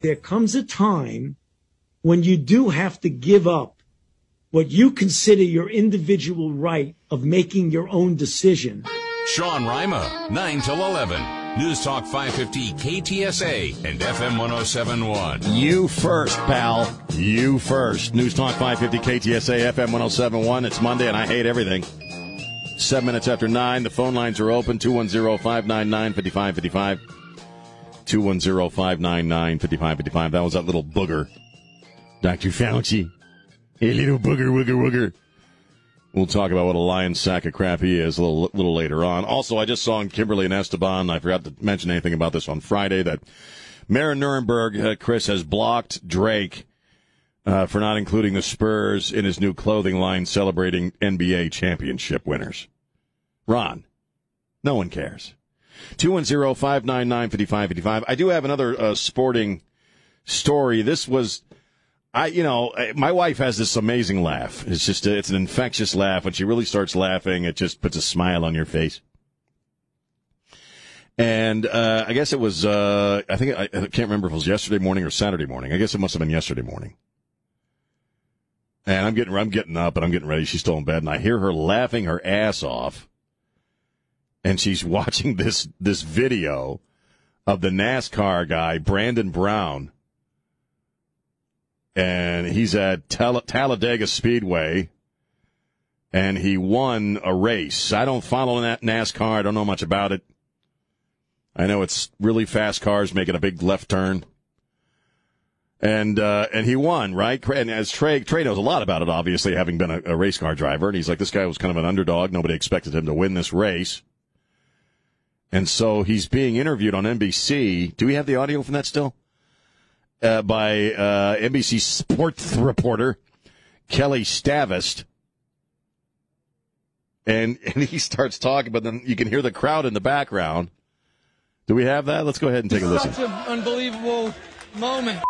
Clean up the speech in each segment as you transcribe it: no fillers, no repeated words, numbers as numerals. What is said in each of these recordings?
There comes a time when you do have to give up what you consider your individual right of making your own decision. Sean Reimer, 9 till 11. News Talk 550 KTSA and FM 1071. You first, pal. You first. News Talk 550 KTSA, FM 1071. It's Monday and I hate everything. 7 minutes after 9, the phone lines are open, 210-599-5555. 210-599-5555. That was that little booger, Dr. Fauci. Hey, little booger, wooger, wooger. We'll talk about what a lion sack of crap he is a little later on. Also, I just saw in Kimberly and Esteban, I forgot to mention anything about this on Friday, that Mayor Nuremberg, Chris, has blocked Drake for not including the Spurs in his new clothing line celebrating NBA championship winners. Ron, no one cares. 210-599-5555. I do have another sporting story. This was, my wife has this amazing laugh. It's just, it's an infectious laugh. When she really starts laughing, it just puts a smile on your face. And I guess it was, I can't remember if it was yesterday morning or Saturday morning. I guess it must have been yesterday morning. And I'm getting up and I'm getting ready. She's still in bed and I hear her laughing her ass off. And she's watching this video of the NASCAR guy, Brandon Brown. And he's at Talladega Speedway. And he won a race. I don't follow NASCAR. I don't know much about it. I know it's really fast cars making a big left turn. And he won, right? And as Trey knows a lot about it, obviously, having been a race car driver. And he's like, this guy was kind of an underdog. Nobody expected him to win this race. And so he's being interviewed on NBC. Do we have the audio from that still? By NBC sports reporter Kelly Stavist. And he starts talking, but then you can hear the crowd in the background. Do we have that? Let's go ahead and take a listen. Such an unbelievable moment.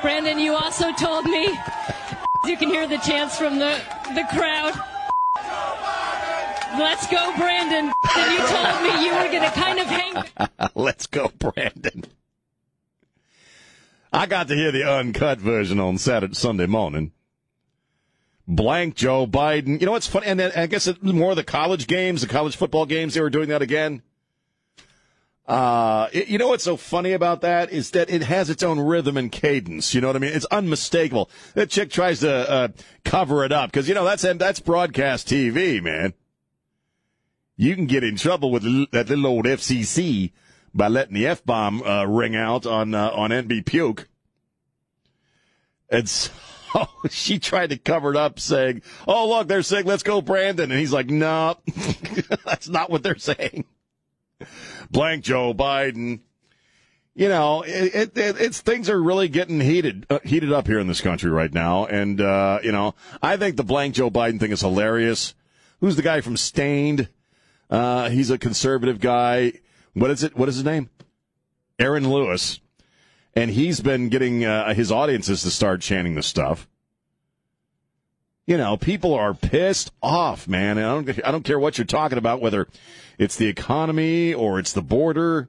Brandon, you also told me, you can hear the chants from the crowd. Let's go, Brandon. And you told me you were going to kind of hang. Let's go, Brandon. I got to hear the uncut version on Sunday morning. Blank Joe Biden. You know what's funny? And then I guess more of the college football games, they were doing that again. You know what's so funny about that is that it has its own rhythm and cadence. You know what I mean? It's unmistakable. That chick tries to cover it up because, that's broadcast TV, man. You can get in trouble with that little old FCC by letting the F-bomb ring out on NB Puke. And so she tried to cover it up saying, oh, look, they're saying, let's go, Brandon. And he's like, no, that's not what they're saying. Blank Joe Biden. You know, things are really getting heated up here in this country right now. And, I think the blank Joe Biden thing is hilarious. Who's the guy from Stained? He's a conservative guy. What is his name? Aaron Lewis. And he's been getting his audiences to start chanting this stuff. You know, people are pissed off, man. And I don't care what you're talking about, whether it's the economy or it's the border.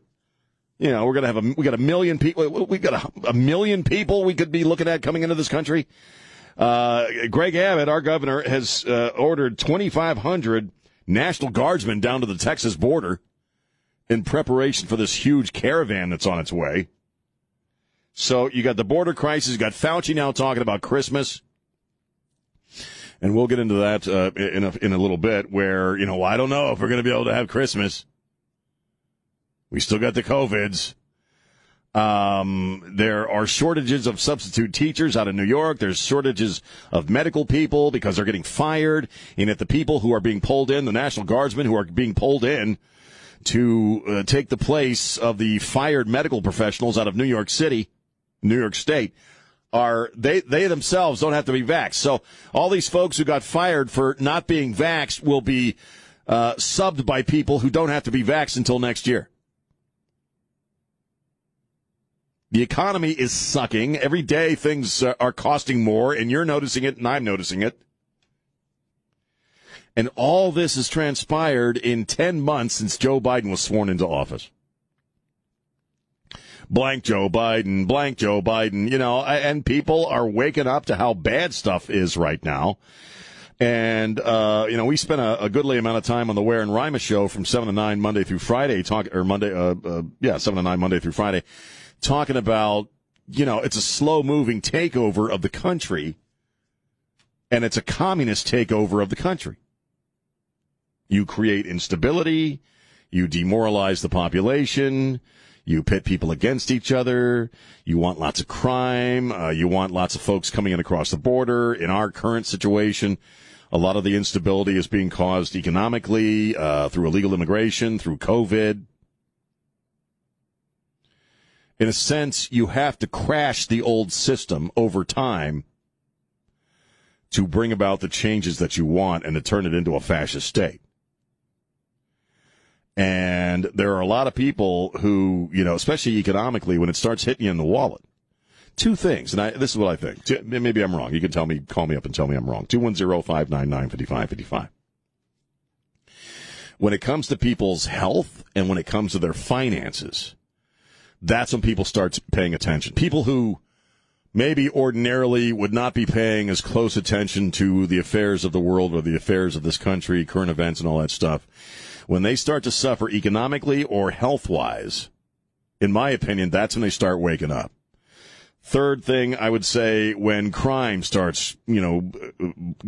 You know, we got a million people. We got a million people we could be looking at coming into this country. Greg Abbott, our governor, has ordered 2,500 National Guardsmen down to the Texas border in preparation for this huge caravan that's on its way. So you got the border crisis, you got Fauci now talking about Christmas. And we'll get into that in a little bit where, you know, I don't know if we're going to be able to have Christmas. We still got the COVIDs. There are shortages of substitute teachers out of New York. There's shortages of medical people because they're getting fired. And if the people who are being pulled in, the National Guardsmen who are being pulled in to take the place of the fired medical professionals out of New York City, New York State, are they themselves don't have to be vaxxed. So all these folks who got fired for not being vaxxed will be subbed by people who don't have to be vaxxed until next year. The economy is sucking. Every day things are costing more, and you're noticing it, and I'm noticing it. And all this has transpired in 10 months since Joe Biden was sworn into office. Blank Joe Biden, you know, and people are waking up to how bad stuff is right now. And, you know, we spent a goodly amount of time on the Ware and Rima show from 7 to 9 Monday through Friday, 7 to 9 Monday through Friday, talking about, you know, it's a slow-moving takeover of the country, and it's a communist takeover of the country. You create instability, you demoralize the population, you pit people against each other, you want lots of crime, you want lots of folks coming in across the border. In our current situation, a lot of the instability is being caused economically, through illegal immigration, through COVID. In a sense, you have to crash the old system over time to bring about the changes that you want and to turn it into a fascist state. And there are a lot of people who, you know, especially economically, when it starts hitting you in the wallet, two things, and this is what I think. Maybe I'm wrong. You can tell me, call me up and tell me I'm wrong. 210-599-5555. When it comes to people's health and when it comes to their finances, that's when people start paying attention. People who maybe ordinarily would not be paying as close attention to the affairs of the world or the affairs of this country, current events and all that stuff, when they start to suffer economically or health-wise, in my opinion, that's when they start waking up. Third thing, I would say, when crime starts, you know,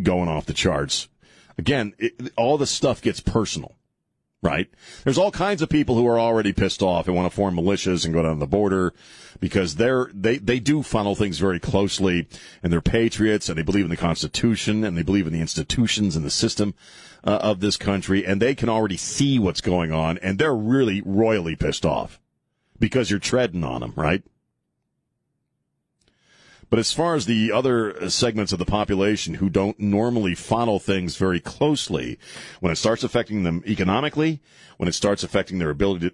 going off the charts. Again, all this stuff gets personal. Right? There's all kinds of people who are already pissed off and want to form militias and go down the border because they do funnel things very closely, and they're patriots and they believe in the Constitution and they believe in the institutions and the system of this country, and they can already see what's going on, and they're really royally pissed off because you're treading on them, right? But as far as the other segments of the population who don't normally funnel things very closely, when it starts affecting them economically, when it starts affecting their ability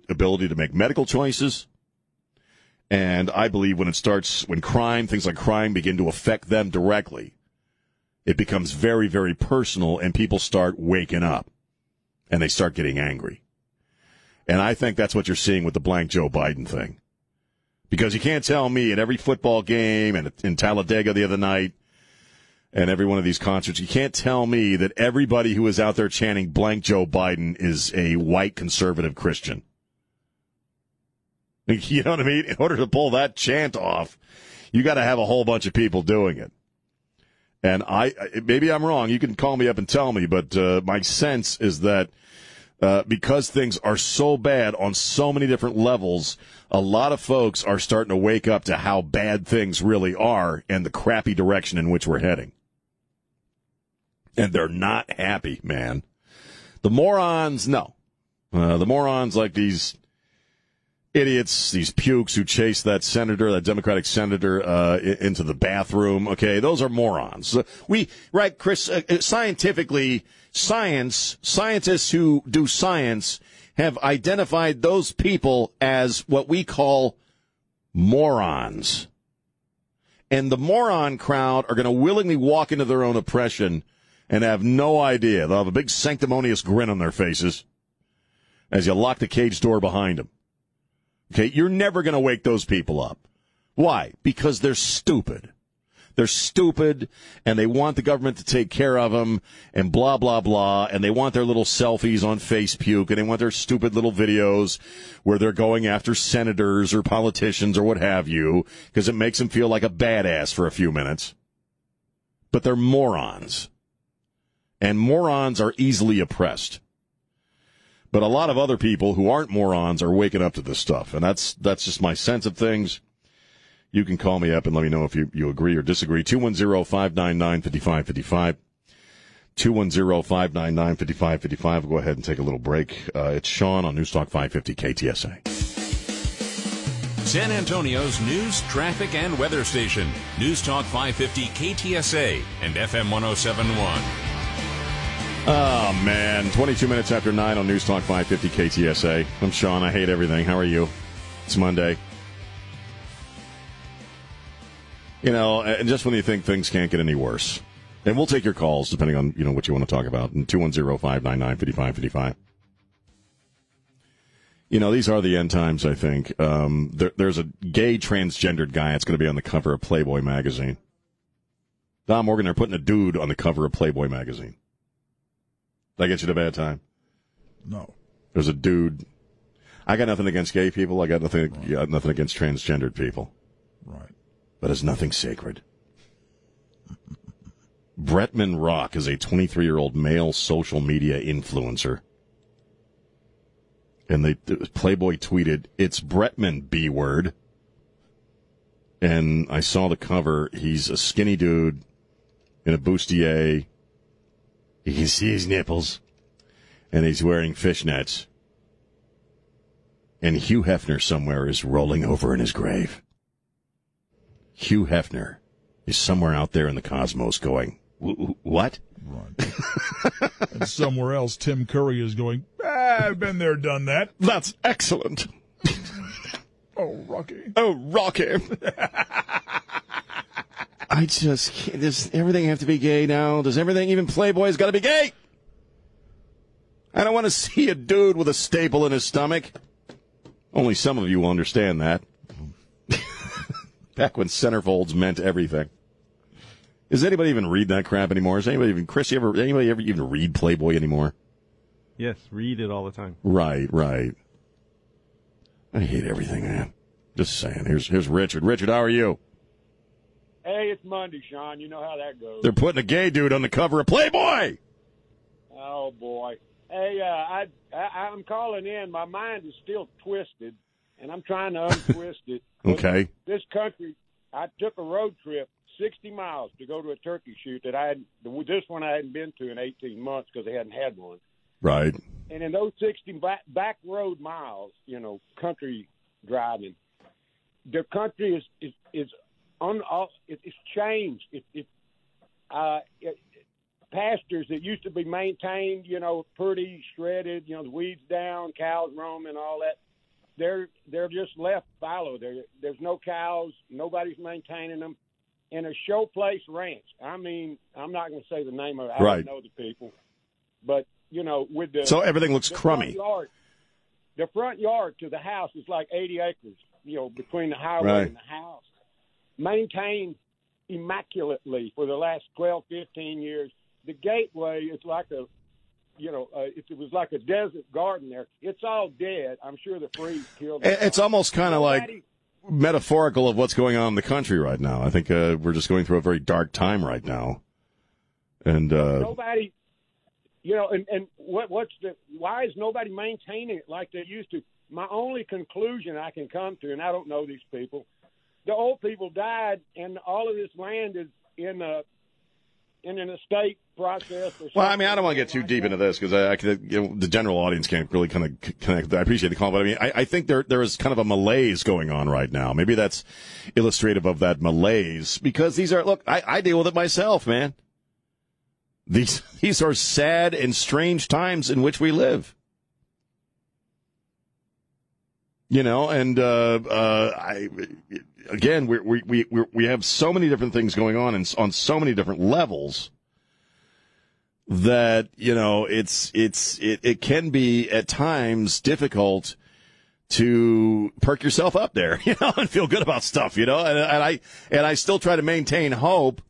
to make medical choices, and I believe when crime, things like crime begin to affect them directly, it becomes very, very personal, and people start waking up, and they start getting angry. And I think that's what you're seeing with the blank Joe Biden thing. Because you can't tell me at every football game and in Talladega the other night and every one of these concerts, you can't tell me that everybody who is out there chanting blank Joe Biden is a white conservative Christian. You know what I mean? In order to pull that chant off, you got to have a whole bunch of people doing it. And maybe I'm wrong. You can call me up and tell me, but my sense is that because things are so bad on so many different levels, a lot of folks are starting to wake up to how bad things really are and the crappy direction in which we're heading. And they're not happy, man. The morons, no. The morons like these idiots, these pukes who chased that Democratic senator into the bathroom, okay, those are morons. Chris, scientifically... Scientists who do science have identified those people as what we call morons. And the moron crowd are going to willingly walk into their own oppression and have no idea. They'll have a big sanctimonious grin on their faces as you lock the cage door behind them. Okay, you're never going to wake those people up. Why? Because they're stupid. they're stupid, and they want the government to take care of them, and blah, blah, blah, and they want their little selfies on Facebook, and they want their stupid little videos where they're going after senators or politicians or what have you, because it makes them feel like a badass for a few minutes. But they're morons, and morons are easily oppressed. But a lot of other people who aren't morons are waking up to this stuff, and that's just my sense of things. You can call me up and let me know if you agree or disagree. 210-599-5555. 210-599-5555. We'll go ahead and take a little break. It's Sean on News Talk 550 KTSA. San Antonio's news, traffic, and weather station. News Talk 550 KTSA and FM 107.1. Oh, man. 22 minutes after 9 on News Talk 550 KTSA. I'm Sean. I hate everything. How are you? It's Monday. You know, and just when you think things can't get any worse. And we'll take your calls depending on, you know, what you want to talk about. And 210-599-5555. You know, these are the end times, I think. There's a gay transgendered guy that's going to be on the cover of Playboy magazine. Don Morgan, they're putting a dude on the cover of Playboy magazine. Did I get you to a bad time? No. There's a dude. I got nothing against gay people. I got nothing. Right. Got nothing against transgendered people. Right. But there's nothing sacred. Bretman Rock is a 23-year-old male social media influencer, and Playboy tweeted, "It's Bretman B word." And I saw the cover. He's a skinny dude in a bustier. You can see his nipples, and he's wearing fishnets. And Hugh Hefner somewhere is rolling over in his grave. Hugh Hefner is somewhere out there in the cosmos going, what? Right. And somewhere else, Tim Curry is going, I've been there, done that. That's excellent. Oh, Rocky. I just can't. Does everything have to be gay now? Does everything, even Playboy's got to be gay? I don't want to see a dude with a staple in his stomach. Only some of you will understand that. Back when centerfolds meant everything. Does anybody even read that crap anymore? Is anybody even, Chris, anybody ever even read Playboy anymore? Yes, read it all the time. Right. I hate everything, man. Just saying. Here's Richard. Richard, how are you? Hey, it's Monday, Sean. You know how that goes. They're putting a gay dude on the cover of Playboy. Oh, boy. Hey, I'm calling in. My mind is still twisted, and I'm trying to untwist it. Okay. This country, I took a road trip 60 miles to go to a turkey shoot that I hadn't been to in 18 months because they hadn't had one. Right. And in those 60 back road miles, you know, country driving, the country is it's changed. Pastures that used to be maintained, you know, pretty shredded, you know, the weeds down, cows roaming, all that. They're just left fallow. There's no cows. Nobody's maintaining them. In a showplace ranch. I mean, I'm not going to say the name of it. I don't know the people, but you know, with the so everything looks crummy. The front yard to the house is like 80 acres. You know, between the highway and the house. Maintained immaculately for the last 12, 15 years. The gateway is like a, you know, it was like a desert garden there. It's all dead. I'm sure the freeze killed it. It's almost kind of like metaphorical of what's going on in the country right now. I think we're just going through a very dark time right now. And nobody, you know, and why is nobody maintaining it like they used to? My only conclusion I can come to, and I don't know these people, the old people died, and all of this land is in an estate process. Well, I mean, I don't want to get too deep into this because the general audience can't really kind of connect. I appreciate the call, but I mean, I think there is kind of a malaise going on right now. Maybe that's illustrative of that malaise because these are, look, I deal with it myself, man. These are sad and strange times in which we live. You know, and again, we have so many different things going on and on so many different levels that you know it can be at times difficult to perk yourself up there, you know, and feel good about stuff, you know. And I still try to maintain hope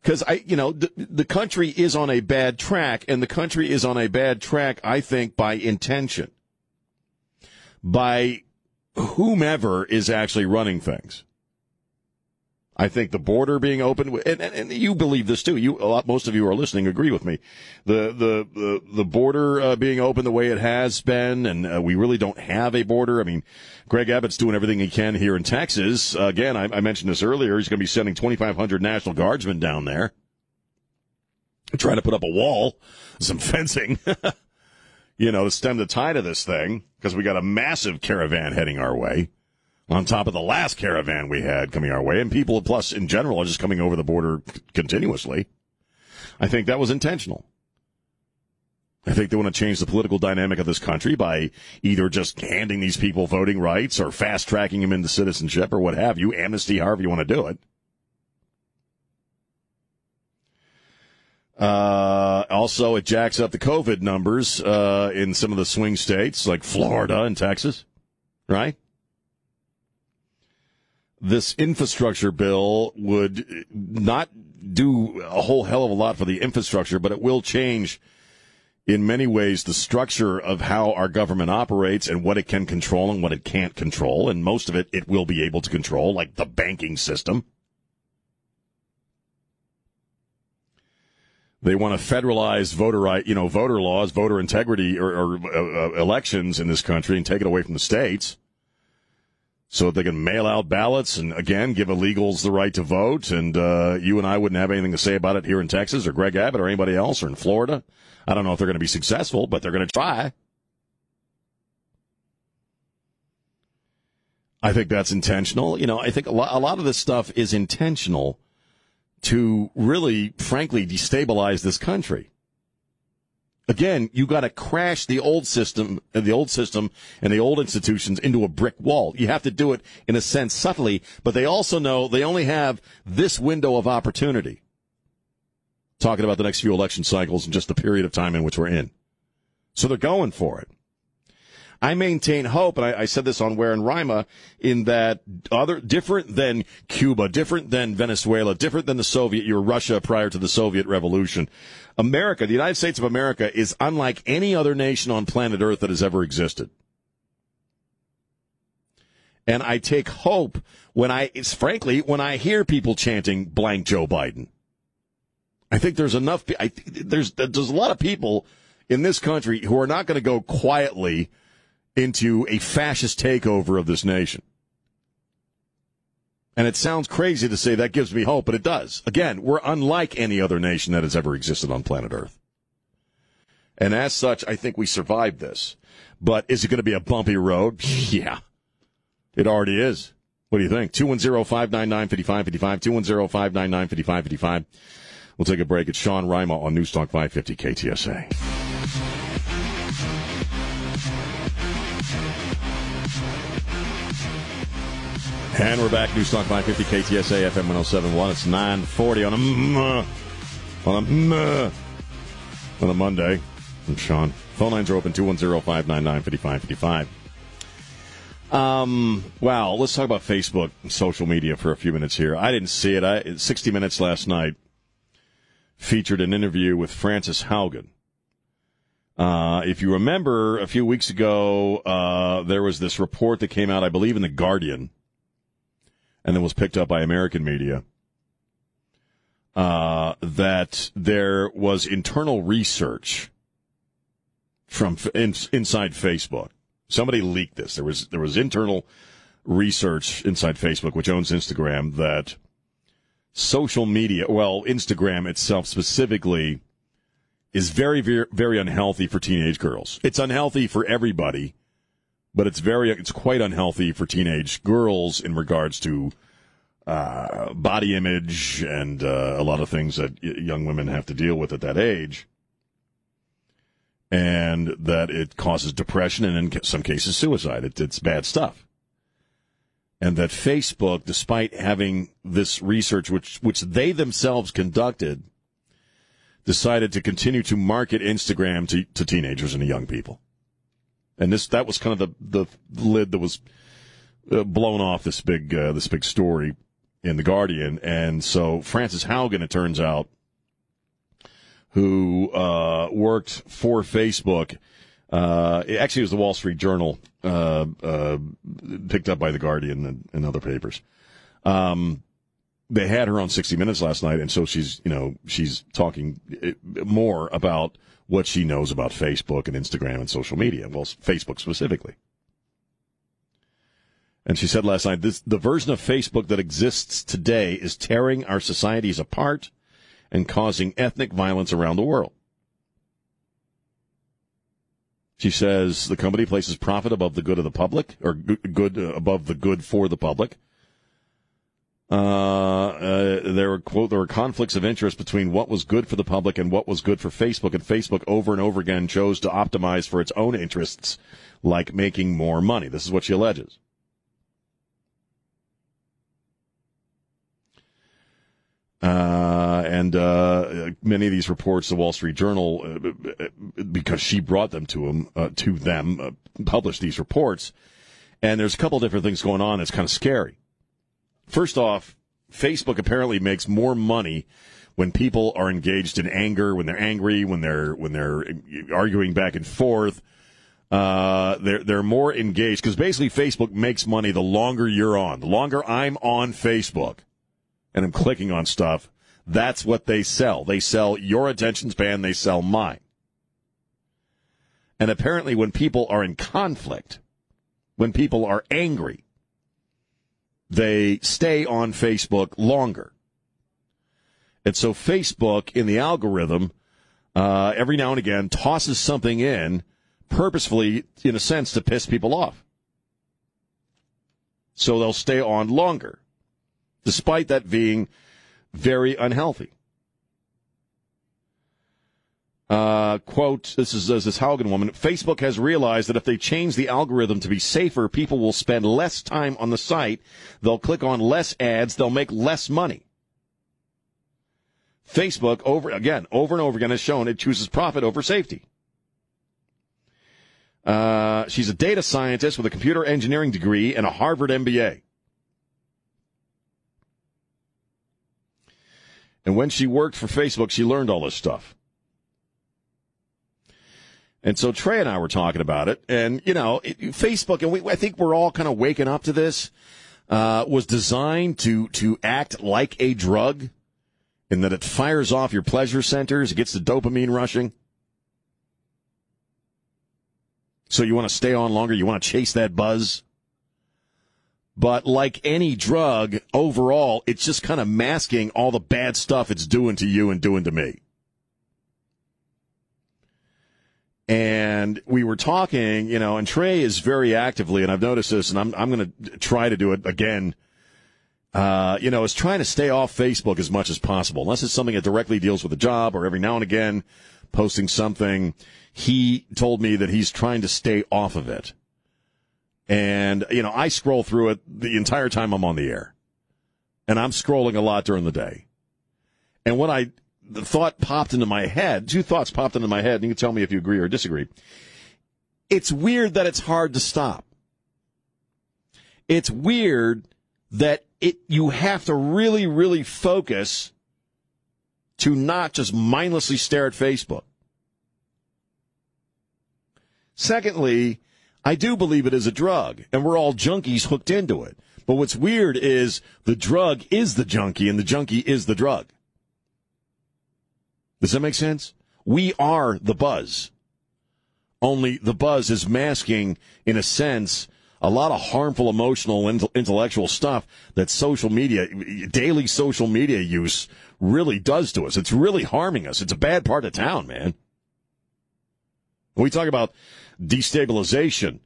because the country is on a bad track, and the country is on a bad track, I think, by intention, by whomever is actually running things. I think the border being open, and you believe this too. Most of you are listening agree with me. The border being open the way it has been, and we really don't have a border. I mean, Greg Abbott's doing everything he can here in Texas. Again, I mentioned this earlier. He's going to be sending 2,500 National Guardsmen down there, trying to put up a wall, some fencing, to stem the tide of this thing, because we got a massive caravan heading our way. On top of the last caravan we had coming our way, and people, plus, in general, are just coming over the border continuously. I think that was intentional. I think they want to change the political dynamic of this country by either just handing these people voting rights or fast-tracking them into citizenship or what have you, amnesty, however you want to do it. Also, it jacks up the COVID numbers in some of the swing states, like Florida and Texas, right? This infrastructure bill would not do a whole hell of a lot for the infrastructure, but it will change in many ways the structure of how our government operates and what it can control and what it can't control. And most of it, it will be able to control, like the banking system. They want to federalize voter laws, voter integrity, or elections in this country and take it away from the states, so that they can mail out ballots and, again, give illegals the right to vote. And you and I wouldn't have anything to say about it here in Texas or Greg Abbott or anybody else or in Florida. I don't know if they're going to be successful, but they're going to try. I think that's intentional. I think a lot of this stuff is intentional to really, frankly, destabilize this country. Again, you got to crash the old system and the old institutions into a brick wall. You have to do it, in a sense, subtly, but they also know they only have this window of opportunity. Talking about the next few election cycles and just the period of time in which we're in. So they're going for it. I maintain hope, and I said this on Ware and Rima, in that different than Cuba, different than Venezuela, different than the Russia prior to the Soviet Revolution, America, the United States of America, is unlike any other nation on planet Earth that has ever existed. And I take hope when I hear people chanting blank Joe Biden. I think there's enough, there's a lot of people in this country who are not going to go quietly into a fascist takeover of this nation. And it sounds crazy to say that gives me hope, but it does. Again, we're unlike any other nation that has ever existed on planet Earth. And as such, I think we survived this. But is it going to be a bumpy road? Yeah. It already is. What do you think? 210-599-5555. 210-599-5555. We'll take a break. It's Sean Reimer on News Talk 550 KTSA. And we're back, News Talk 550, KTSA, FM 107.1. It's 9:40 on a Monday. I'm Sean. Phone lines are open, 210-599-5555. Wow, let's talk about Facebook and social media for a few minutes here. I didn't see it. 60 Minutes last night featured an interview with Frances Haugen. If you remember, a few weeks ago, there was this report that came out, I believe, in The Guardian, and then was picked up by American media, that there was internal research from inside Facebook. Somebody leaked this. There was internal research inside Facebook, which owns Instagram, that social media, well, Instagram itself specifically, is very, very, very unhealthy for teenage girls. It's unhealthy for everybody. But it's quite unhealthy for teenage girls in regards to body image and a lot of things that young women have to deal with at that age. And that it causes depression and, in some cases, suicide. It's bad stuff. And that Facebook, despite having this research, which they themselves conducted, decided to continue to market Instagram to teenagers and to young people. And that was kind of the lid that was blown off this big story in the Guardian. And so Frances Haugen, it turns out, who worked for Facebook. It was the Wall Street Journal, picked up by the Guardian and other papers. They had her on 60 Minutes last night, and so she's talking more about what she knows about Facebook and Instagram and social media, well, Facebook specifically. And she said last night, the version of Facebook that exists today is tearing our societies apart and causing ethnic violence around the world. She says the company places profit above the good of the public, or good above the good for the public. There were conflicts of interest between what was good for the public and what was good for Facebook, and Facebook over and over again chose to optimize for its own interests, like making more money. This is what she alleges. And many of these reports, the Wall Street Journal, because she brought them to them, published these reports. And there's a couple different things going on that's kind of scary. First off, Facebook apparently makes more money when people are engaged in anger, when they're angry, when they're arguing back and forth. They're more engaged because basically Facebook makes money the longer you're on. The longer I'm on Facebook and I'm clicking on stuff, that's what they sell. They sell your attention span, they sell mine. And apparently when people are in conflict, when people are angry, they stay on Facebook longer. And so Facebook, in the algorithm, every now and again tosses something in purposefully, in a sense, to piss people off. So they'll stay on longer, despite that being very unhealthy. Quote, this is Haugen woman, Facebook has realized that if they change the algorithm to be safer, people will spend less time on the site, they'll click on less ads, they'll make less money. Facebook, over and over again, has shown it chooses profit over safety. She's a data scientist with a computer engineering degree and a Harvard MBA. And when she worked for Facebook, she learned all this stuff. And so Trey and I were talking about it. And, Facebook, and I think we're all kind of waking up to this, was designed to act like a drug in that it fires off your pleasure centers. It gets the dopamine rushing. So you want to stay on longer. You want to chase that buzz. But like any drug, overall, it's just kind of masking all the bad stuff it's doing to you and doing to me. And we were talking, and Trey is very actively, and I've noticed this, and I'm going to try to do it again, is trying to stay off Facebook as much as possible, unless it's something that directly deals with a job or every now and again posting something. He told me that he's trying to stay off of it. And, I scroll through it the entire time I'm on the air. And I'm scrolling a lot during the day. And when two thoughts popped into my head, and you can tell me if you agree or disagree. It's weird that it's hard to stop. It's weird that you have to really, really focus to not just mindlessly stare at Facebook. Secondly, I do believe it is a drug, and we're all junkies hooked into it. But what's weird is the drug is the junkie, and the junkie is the drug. Does that make sense? We are the buzz. Only the buzz is masking, in a sense, a lot of harmful emotional and intellectual stuff that daily social media use really does to us. It's really harming us. It's a bad part of town, man. When we talk about destabilization,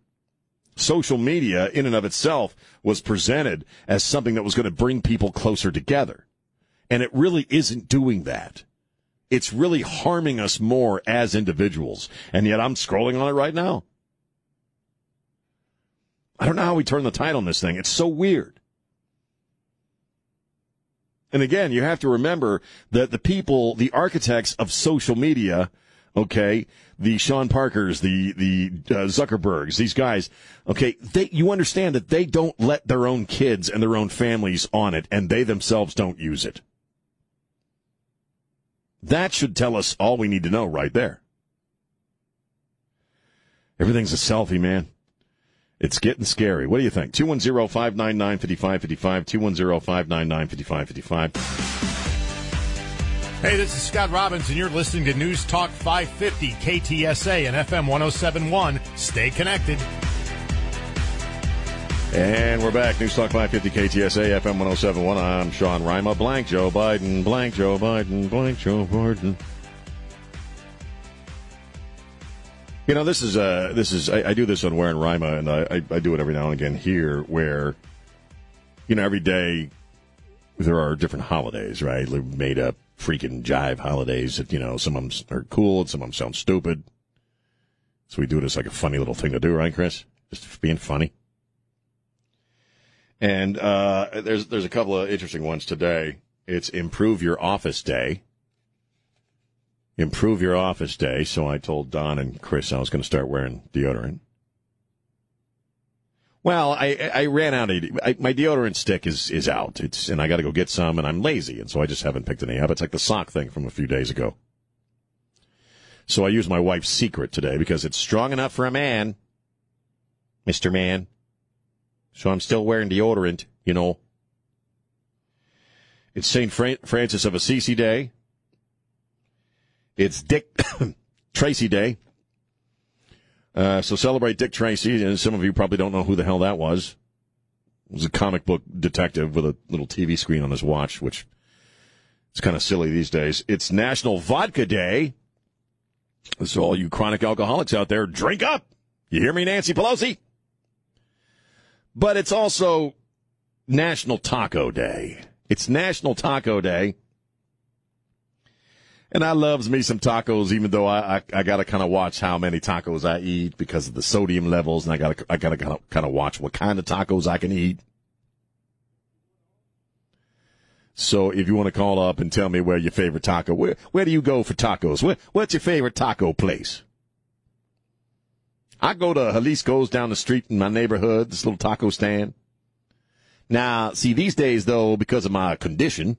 social media in and of itself was presented as something that was going to bring people closer together. And it really isn't doing that. It's really harming us more as individuals. And yet I'm scrolling on it right now. I don't know how we turn the tide on this thing. It's so weird. And again, you have to remember that the people, the architects of social media, okay, the Sean Parkers, the Zuckerbergs, these guys, okay, you understand that they don't let their own kids and their own families on it, and they themselves don't use it. That should tell us all we need to know right there. Everything's a selfie, man. It's getting scary. What do you think? 210-599-5555, 210-599-5555. Hey, this is Scott Robbins, and you're listening to News Talk 550, KTSA, and FM 107.1. Stay connected. And we're back. News Talk 550, KTSA, FM 107.1. I'm Sean Reimer. Blank Joe Biden, blank Joe Biden, blank Joe Biden. You know, this is I do this on Ware and Rima, and I do it every now and again here, where, you know, every day there are different holidays, right? They're made up freaking jive holidays that, you know, some of them are cool and some of them sound stupid. So we do it as like a funny little thing to do, right, Chris? Just being funny. And there's a couple of interesting ones today. It's Improve Your Office Day. Improve Your Office Day. So I told Don and Chris I was going to start wearing deodorant. Well, I ran out of my deodorant stick is out. And I got to go get some, and I'm lazy, and so I just haven't picked any up. It's like the sock thing from a few days ago. So I used my wife's secret today because it's strong enough for a man, Mr. Man. So I'm still wearing deodorant, you know. It's St. Francis of Assisi Day. It's Dick Tracy Day. So celebrate Dick Tracy, and some of you probably don't know who the hell that was. It was a comic book detective with a little TV screen on his watch, which is kind of silly these days. It's National Vodka Day. So all you chronic alcoholics out there, drink up! You hear me, Nancy Pelosi? But it's also National Taco Day. It's National Taco Day. And I loves me some tacos, even though I gotta kind of watch how many tacos I eat because of the sodium levels, and I gotta kind of watch what kind of tacos I can eat. So if you want to call up and tell me where your favorite taco, where do you go for tacos? What's your favorite taco place? I go to Jalisco's down the street in my neighborhood, this little taco stand. Now, see, these days though, because of my condition,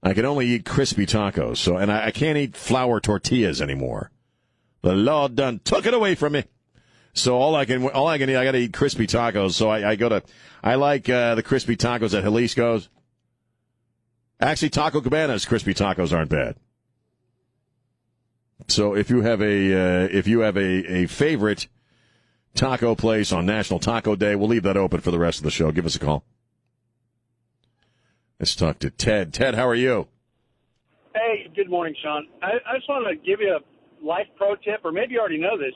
I can only eat crispy tacos, and I can't eat flour tortillas anymore. The law done took it away from me. So all I can eat, I gotta eat crispy tacos. So I like the crispy tacos at Jalisco's. Actually, Taco Cabana's crispy tacos aren't bad. So if you have a favorite taco place on National Taco Day, we'll leave that open for the rest of the show. Give us a call. Let's talk to Ted. Ted, how are you? Hey, good morning, Sean. I just want to give you a life pro tip, or maybe you already know this.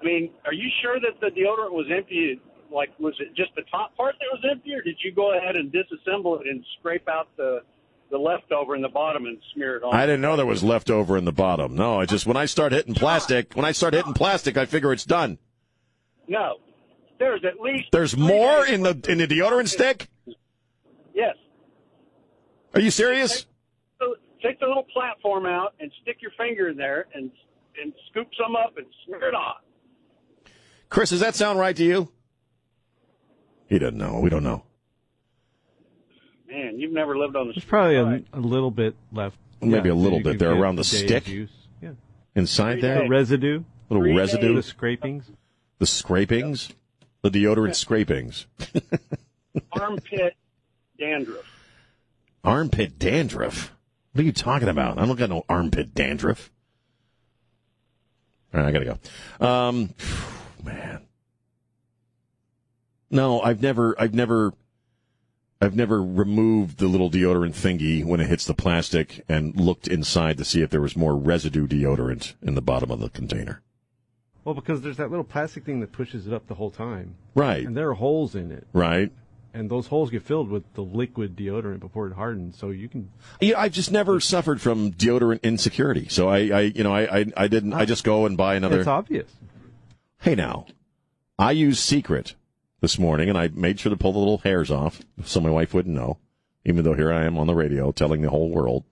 I mean, are you sure that the deodorant was empty? Like, was it just the top part that was empty, or did you go ahead and disassemble it and scrape out the leftover in the bottom and smear it on? I didn't know there was leftover in the bottom. No, I just when I start hitting plastic, I figure it's done. No, there's at least more in the deodorant stick. Yes. Are you serious? Take the little platform out and stick your finger in there and scoop some up and smear it on. Chris, does that sound right to you? He doesn't know. We don't know. Man, you've never lived on the street. There's probably a little bit left. Maybe a little bit there around the stick. Yeah. Inside there? The residue. A little residue. The scrapings. The scrapings? Yeah. The deodorant scrapings. Armpit dandruff. Armpit dandruff? What are you talking about? I don't got no armpit dandruff. All right, I gotta go. Man, no, I've never removed the little deodorant thingy when it hits the plastic and looked inside to see if there was more residue deodorant in the bottom of the container. Well, because there's that little plastic thing that pushes it up the whole time, right? And there are holes in it, right? And those holes get filled with the liquid deodorant before it hardens, so you can. Yeah, I've just never suffered from deodorant insecurity, so I didn't. I just go and buy another. It's obvious. Hey, now, I used Secret this morning, and I made sure to pull the little hairs off, so my wife wouldn't know. Even though here I am on the radio telling the whole world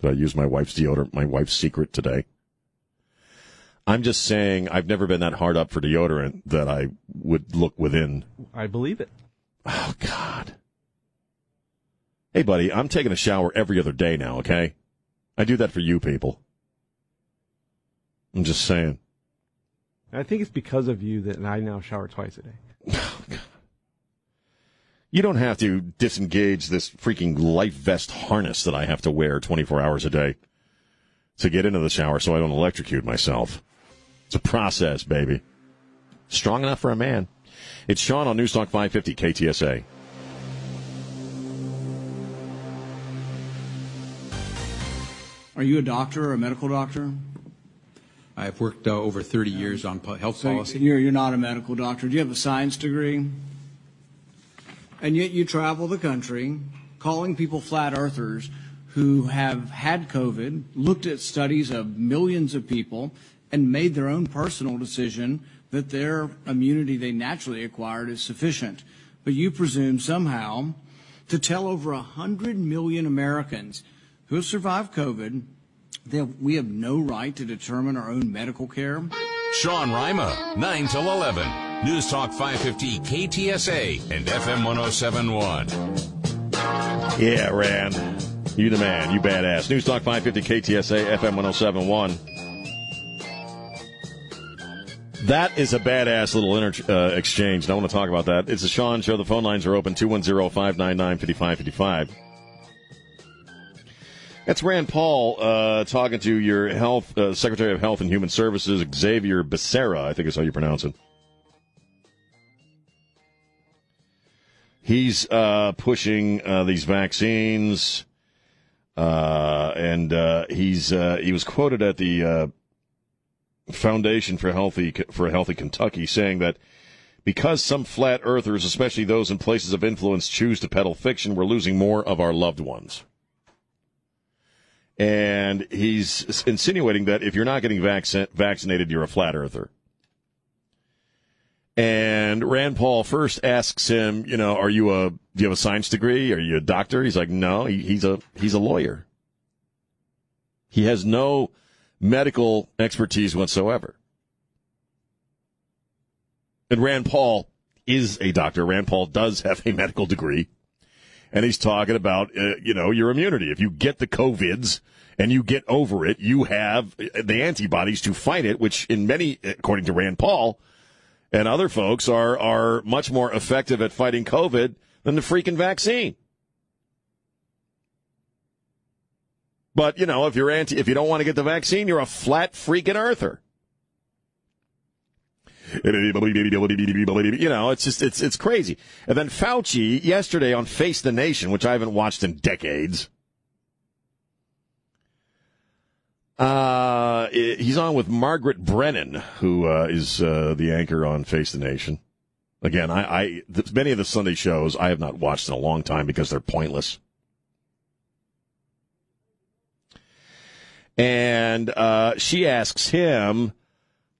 that I used my wife's Secret today. I'm just saying I've never been that hard up for deodorant that I would look within. I believe it. Oh, God. Hey, buddy, I'm taking a shower every other day now, okay? I do that for you people. I'm just saying. I think it's because of you that I now shower twice a day. Oh, God. You don't have to disengage this freaking life vest harness that I have to wear 24 hours a day to get into the shower so I don't electrocute myself. It's a process, baby. Strong enough for a man. It's Sean on Newstalk 550 KTSA. Are you a doctor or a medical doctor? I've worked over 30 years on health policy. You're not a medical doctor. Do you have a science degree? And yet you travel the country calling people flat earthers who have had COVID, looked at studies of millions of people, and made their own personal decision that their immunity they naturally acquired is sufficient. But you presume somehow to tell over 100 million Americans who have survived COVID that we have no right to determine our own medical care. Sean Reimer, 9 till 11. News Talk 550 KTSA and FM 1071. Yeah, Rand. You the man. You badass. News Talk 550 KTSA, FM 1071. That is a badass little exchange, and I want to talk about that. It's the Sean Show. The phone lines are open, 210-599-5555. That's Rand Paul talking to your health Secretary of Health and Human Services, Xavier Becerra, I think is how you pronounce it. He's pushing these vaccines, and he was quoted at the Foundation for a Healthy Kentucky saying that because some flat earthers, especially those in places of influence, choose to peddle fiction, we're losing more of our loved ones. And he's insinuating that if you're not getting vaccinated, you're a flat earther. And Rand Paul first asks him, you know, do you have a science degree? Are you a doctor? He's like, no, he's a lawyer. He has no medical expertise whatsoever. And Rand Paul is a doctor. Rand Paul does have a medical degree. And he's talking about, your immunity. If you get the COVIDs and you get over it, you have the antibodies to fight it, which in many, according to Rand Paul and other folks, are much more effective at fighting COVID than the freaking vaccine. But, you know, if you don't want to get the vaccine, you're a flat freaking earther. You know, it's just, it's crazy. And then Fauci yesterday on Face the Nation, which I haven't watched in decades. He's on with Margaret Brennan, who is the anchor on Face the Nation. Again, many of the Sunday shows I have not watched in a long time because they're pointless. And she asks him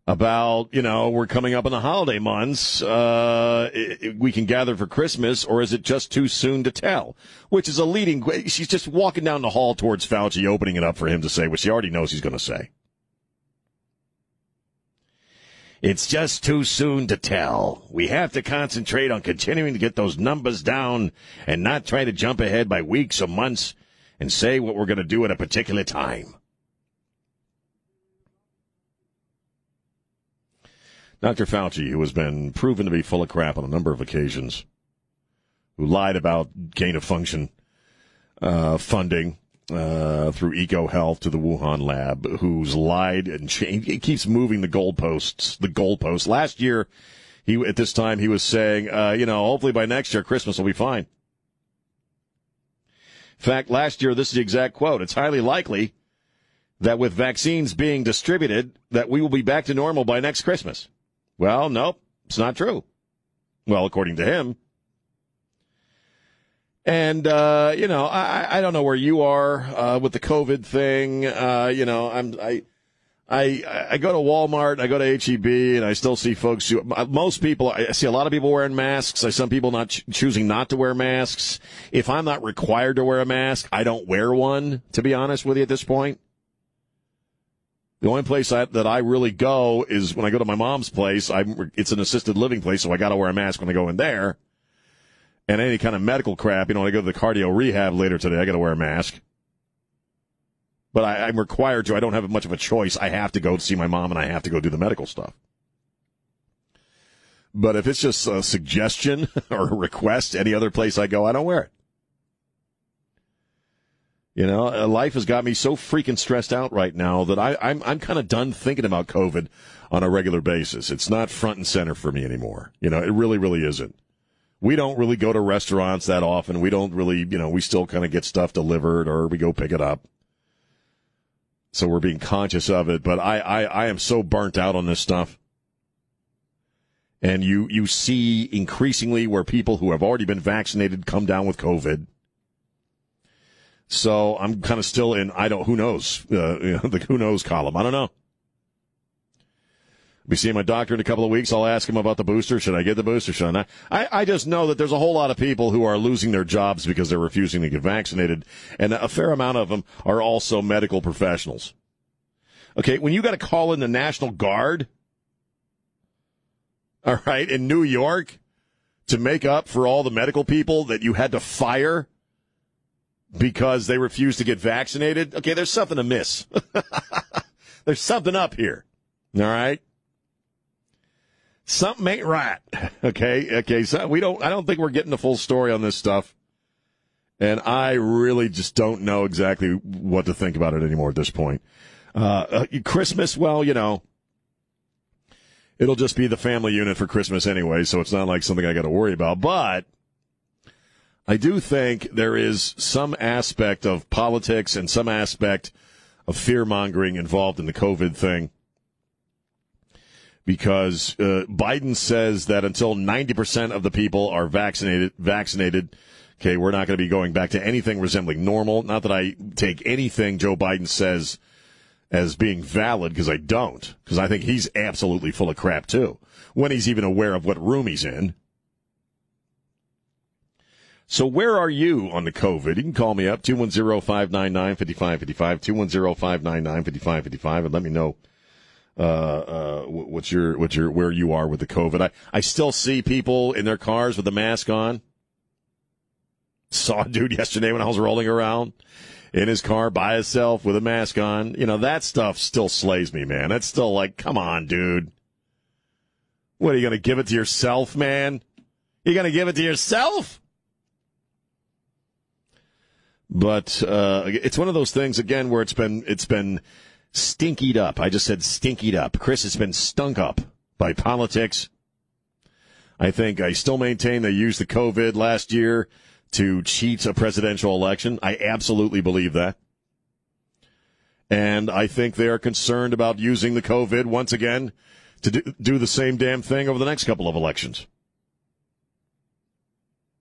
about, we're coming up in the holiday months, we can gather for Christmas, or is it just too soon to tell? Which is a leading, she's just walking down the hall towards Fauci, opening it up for him to say what she already knows he's going to say. It's just too soon to tell. We have to concentrate on continuing to get those numbers down and not try to jump ahead by weeks or months and say what we're going to do at a particular time. Dr. Fauci, who has been proven to be full of crap on a number of occasions, who lied about gain-of-function funding through EcoHealth to the Wuhan lab, who's lied and changed. It keeps moving the goalposts. Last year, at this time, he was saying, hopefully by next year, Christmas will be fine. In fact, last year, this is the exact quote, it's highly likely that with vaccines being distributed, that we will be back to normal by next Christmas. Well, nope, it's not true. Well, according to him. And, I don't know where you are with the COVID thing. I go to Walmart, I go to H-E-B, and I still see folks who, most people, I see a lot of people wearing masks. I see some people not choosing not to wear masks. If I'm not required to wear a mask, I don't wear one, to be honest with you at this point. The only place that I really go is when I go to my mom's place. It's an assisted living place, so I got to wear a mask when I go in there. And any kind of medical crap, when I go to the cardio rehab later today, I got to wear a mask. But I'm required to. I don't have much of a choice. I have to go see my mom, and I have to go do the medical stuff. But if it's just a suggestion or a request, any other place I go, I don't wear it. You know, life has got me so freaking stressed out right now that I'm kind of done thinking about COVID on a regular basis. It's not front and center for me anymore. You know, it really, really isn't. We don't really go to restaurants that often. We don't really, you know, we still kind of get stuff delivered or we go pick it up. So we're being conscious of it. But I am so burnt out on this stuff. And you see increasingly where people who have already been vaccinated come down with COVID. So I'm kind of still in, who knows, the who knows column. I don't know. I'll be seeing my doctor in a couple of weeks. I'll ask him about the booster. Should I get the booster? Should I not? I just know that there's a whole lot of people who are losing their jobs because they're refusing to get vaccinated. And a fair amount of them are also medical professionals. Okay, when you got to call in the National Guard, all right, in New York to make up for all the medical people that you had to fire because they refused to get vaccinated. Okay, there's something amiss. There's something up here. All right? Something ain't right. Okay, so I don't think we're getting the full story on this stuff. And I really just don't know exactly what to think about it anymore at this point. Christmas, well, you know, it'll just be the family unit for Christmas anyway, so it's not like something I got to worry about. But I do think there is some aspect of politics and some aspect of fear-mongering involved in the COVID thing, because Biden says that until 90% of the people are vaccinated, okay, we're not going to be going back to anything resembling normal. Not that I take anything Joe Biden says as being valid, because I don't, because I think he's absolutely full of crap, too, when he's even aware of what room he's in. So where are you on the COVID? You can call me up, 210-599-5555, 210-599-5555, and let me know where you are with the COVID. I still see people in their cars with the mask on. Saw a dude yesterday when I was rolling around in his car by himself with a mask on. You know, that stuff still slays me, man. That's still like, come on, dude. What, are you going to give it to yourself, man? You're going to give it to yourself? But it's one of those things, again, where it's been stinkied up. I just said stinkied up. Chris, it's been stunk up by politics. I think I still maintain they used the COVID last year to cheat a presidential election. I absolutely believe that. And I think they are concerned about using the COVID once again to do the same damn thing over the next couple of elections.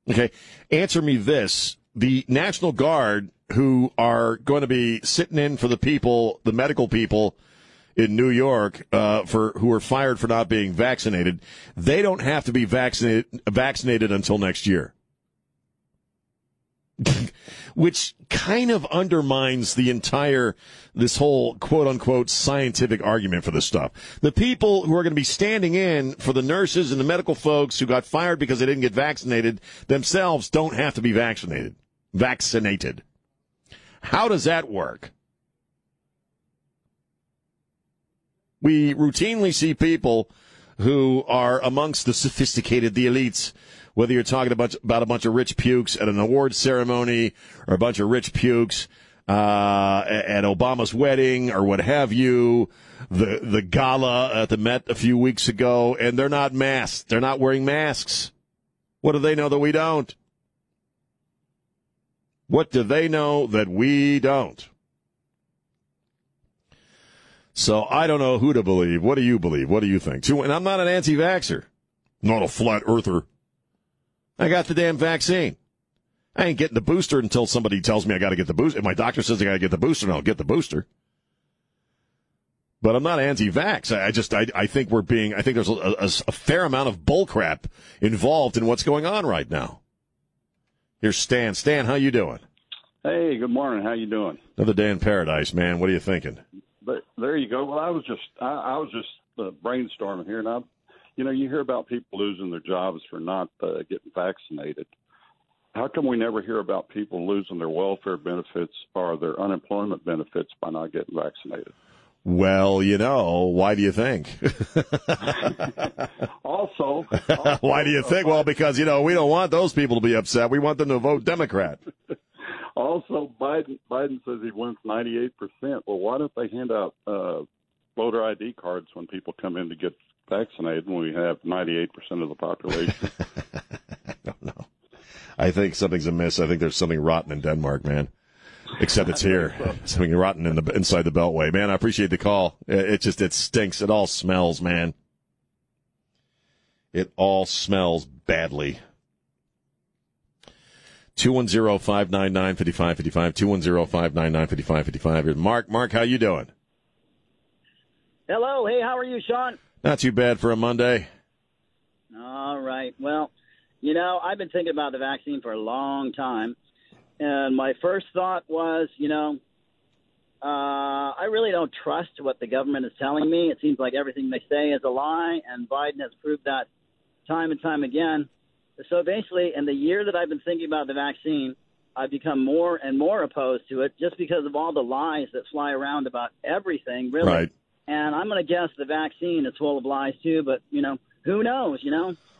Okay, answer me this. The National Guard, who are going to be sitting in for the people, the medical people in New York, who are fired for not being vaccinated, they don't have to be vaccinated until next year, which kind of undermines this whole quote-unquote scientific argument for this stuff. The people who are going to be standing in for the nurses and the medical folks who got fired because they didn't get vaccinated themselves don't have to be vaccinated. Vaccinated. How does that work? We routinely see people who are amongst the sophisticated, the elites, whether you're talking about a bunch of rich pukes at an award ceremony or a bunch of rich pukes at Obama's wedding or what have you, the gala at the Met a few weeks ago, and they're not masked. They're not wearing masks. What do they know that we don't? What do they know that we don't? So I don't know who to believe. What do you believe? What do you think? And I'm not an anti-vaxxer. Not a flat earther. I got the damn vaccine. I ain't getting the booster until somebody tells me I got to get the booster. If my doctor says I got to get the booster, then I'll get the booster. But I'm not anti-vax. I think there's a fair amount of bullcrap involved in what's going on right now. Here's Stan. Stan, how you doing? Hey, good morning. How you doing? Another day in paradise, man. What are you thinking? There you go. Well, I was just brainstorming here, and you hear about people losing their jobs for not getting vaccinated. How come we never hear about people losing their welfare benefits or their unemployment benefits by not getting vaccinated? Well, why do you think? also, why do you think? Well, because, we don't want those people to be upset. We want them to vote Democrat. Also, Biden says he wins 98%. Well, why don't they hand out voter ID cards when people come in to get vaccinated when we have 98% of the population? I don't know. I think something's amiss. I think there's something rotten in Denmark, man. Except it's here. Something rotten inside the Beltway. Man, I appreciate the call. It stinks. It all smells, man. It all smells badly. 210-599-5555. 210-599-5555. Here's Mark. Mark, how you doing? Hello. Hey, how are you, Sean? Not too bad for a Monday. All right. Well, I've been thinking about the vaccine for a long time. And my first thought was, I really don't trust what the government is telling me. It seems like everything they say is a lie, and Biden has proved that time and time again. So basically, in the year that I've been thinking about the vaccine, I've become more and more opposed to it just because of all the lies that fly around about everything, really. Right. And I'm going to guess the vaccine is full of lies, too, but, who knows,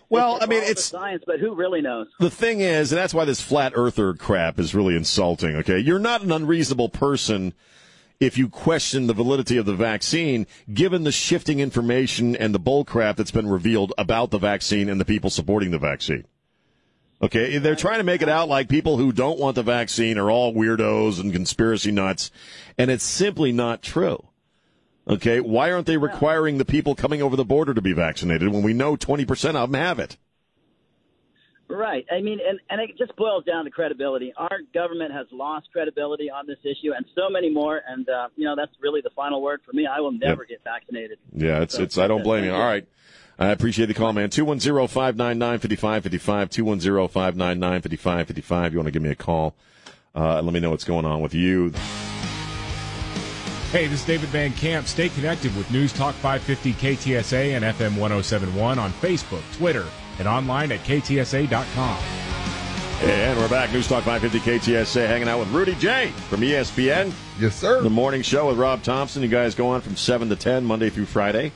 Well, I mean, it's science, but who really knows? The thing is, and that's why this flat earther crap is really insulting, okay? You're not an unreasonable person if you question the validity of the vaccine, given the shifting information and the bull crap that's been revealed about the vaccine and the people supporting the vaccine. Okay, they're trying to make it out like people who don't want the vaccine are all weirdos and conspiracy nuts, and it's simply not true. Okay, why aren't they requiring the people coming over the border to be vaccinated when we know 20% of them have it? Right. I mean, and it just boils down to credibility. Our government has lost credibility on this issue and so many more. And, that's really the final word for me. I will never get vaccinated. Yeah, I don't blame you. All right. I appreciate the call, man. 210-599-5555. 210-599-5555. You want to give me a call? Let me know what's going on with you. Hey, this is David Van Camp. Stay connected with News Talk 550 KTSA and FM 1071 on Facebook, Twitter, and online at ktsa.com. And we're back. News Talk 550 KTSA, hanging out with Rudy Jane from ESPN. Yes, sir. The morning show with Rob Thompson. You guys go on from 7 to 10, Monday through Friday.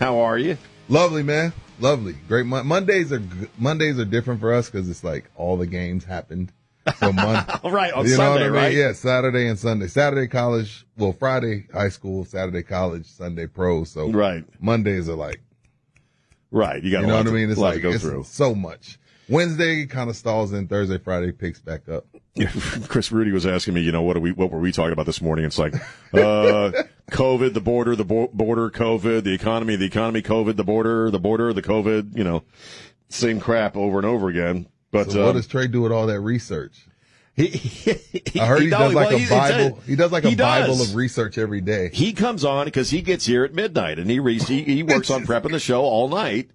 How are you? Lovely, man. Lovely. Great. Mondays are different for us because it's like all the games happened. So Monday, right, on Sunday, I mean? Right? Yeah, Saturday and Sunday. Saturday college, well, Friday high school, Saturday college, Sunday pro. So right. Mondays are like, right, you got you know what I mean? It's like go it's through so much. Wednesday kind of stalls in. Thursday, Friday picks back up. Yeah, Chris Rudy was asking me, what were we talking about this morning? It's like COVID, the border, COVID, the economy, COVID, the border, the COVID. Same crap over and over again. But so what does Trey do with all that research? I heard he does like a Bible. He does like a Bible of research every day. He comes on because he gets here at midnight and he works on prepping the show all night.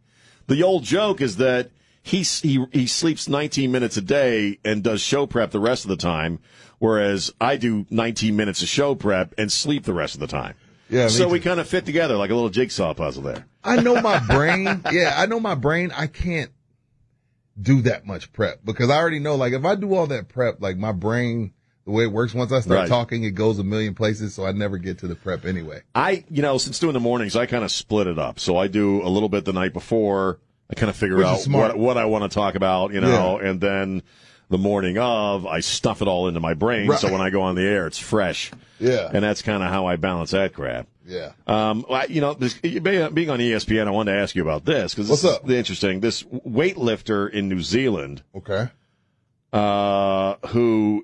The old joke is that he sleeps 19 minutes a day and does show prep the rest of the time, whereas I do 19 minutes of show prep and sleep the rest of the time. Yeah, so we kind of fit together like a little jigsaw puzzle there. I know my brain. Yeah, I know my brain. I can't do that much prep because I already know, like, if I do all that prep, like, my brain, the way it works, once I start talking, it goes a million places, so I never get to the prep anyway. Since doing the mornings, I kind of split it up. So I do a little bit the night before. I kind of figure out what I want to talk about, and then the morning of, I stuff it all into my brain. Right. So when I go on the air, it's fresh. Yeah. And that's kind of how I balance that crap. Yeah. Being on ESPN, I wanted to ask you about this because this is interesting. This weightlifter in New Zealand, who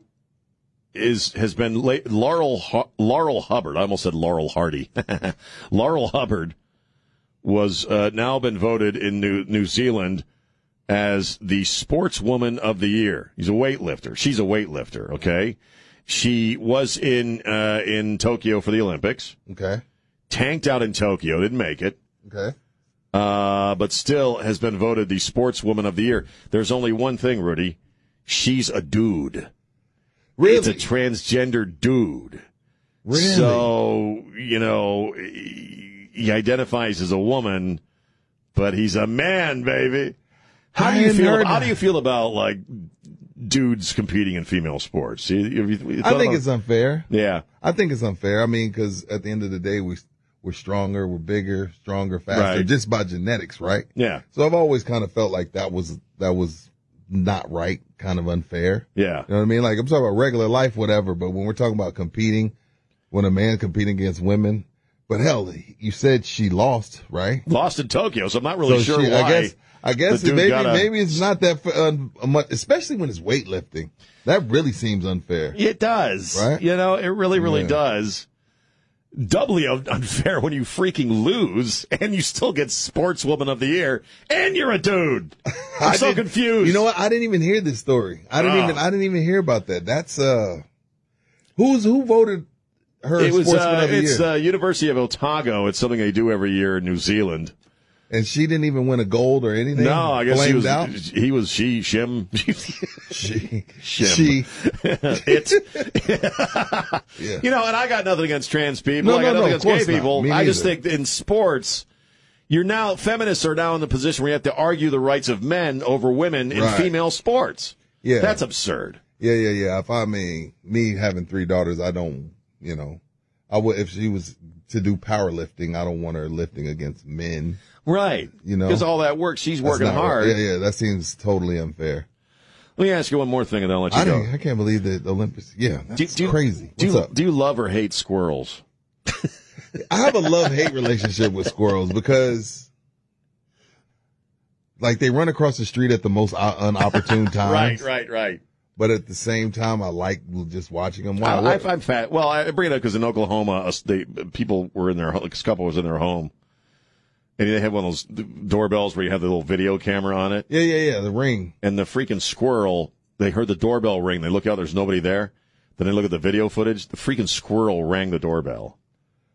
has been Laurel Hubbard. I almost said Laurel Hardy. Laurel Hubbard was now been voted in New Zealand as the sportswoman of the year. He's a weightlifter. She's a weightlifter. Okay. She was in Tokyo for the Olympics. Okay. Tanked out in Tokyo, didn't make it. Okay. But still has been voted the sportswoman of the year. There's only one thing, Rudy. She's a dude. Really? It's a transgender dude. Really? So, you know, he identifies as a woman, but he's a man, baby. How do you feel about, like, dudes competing in female sports? I think it's unfair. Yeah. I think it's unfair. I mean, because at the end of the day, we're stronger, we're bigger, stronger, faster, right, just by genetics, right? Yeah. So I've always kind of felt like that was not right, kind of unfair. Yeah. You know what I mean? Like, I'm talking about regular life, whatever, but when we're talking about competing, when a man competing against women, but hell, you said she lost, right? Lost in Tokyo, so I'm not really sure why. I guess maybe it's not that much, especially when it's weightlifting. That really seems unfair. It does. Right? You know, it really, really does. Doubly unfair when you freaking lose and you still get Sportswoman of the Year and you're a dude. I'm so confused. You know what? I didn't even hear this story. I didn't even hear about that. That's who voted her Sportswoman of the Year? It's University of Otago. It's something they do every year in New Zealand. And she didn't even win a gold or anything? No, I guess she was. You know, and I got nothing against trans people. I got nothing against gay people. I just think in sports, feminists are now in the position where you have to argue the rights of men over women in female sports. Yeah. That's absurd. Yeah. If me having three daughters, I don't, I would, if she was to do powerlifting, I don't want her lifting against men. Right. You know, because all that work, she's working hard. Yeah, that seems totally unfair. Let me ask you one more thing and then I'll let you go. I can't believe the Olympics. Yeah, that's crazy. Do you love or hate squirrels? I have a love-hate relationship with squirrels because, like, they run across the street at the most unopportune times. Right. But at the same time, I like just watching them. Wow, I'm fat. Well, I bring it up because in Oklahoma, people were in their home, this couple was in their home, and they had one of those doorbells where you have the little video camera on it. Yeah, the Ring. And the freaking squirrel, they heard the doorbell ring. They look out, there's nobody there. Then they look at the video footage. The freaking squirrel rang the doorbell.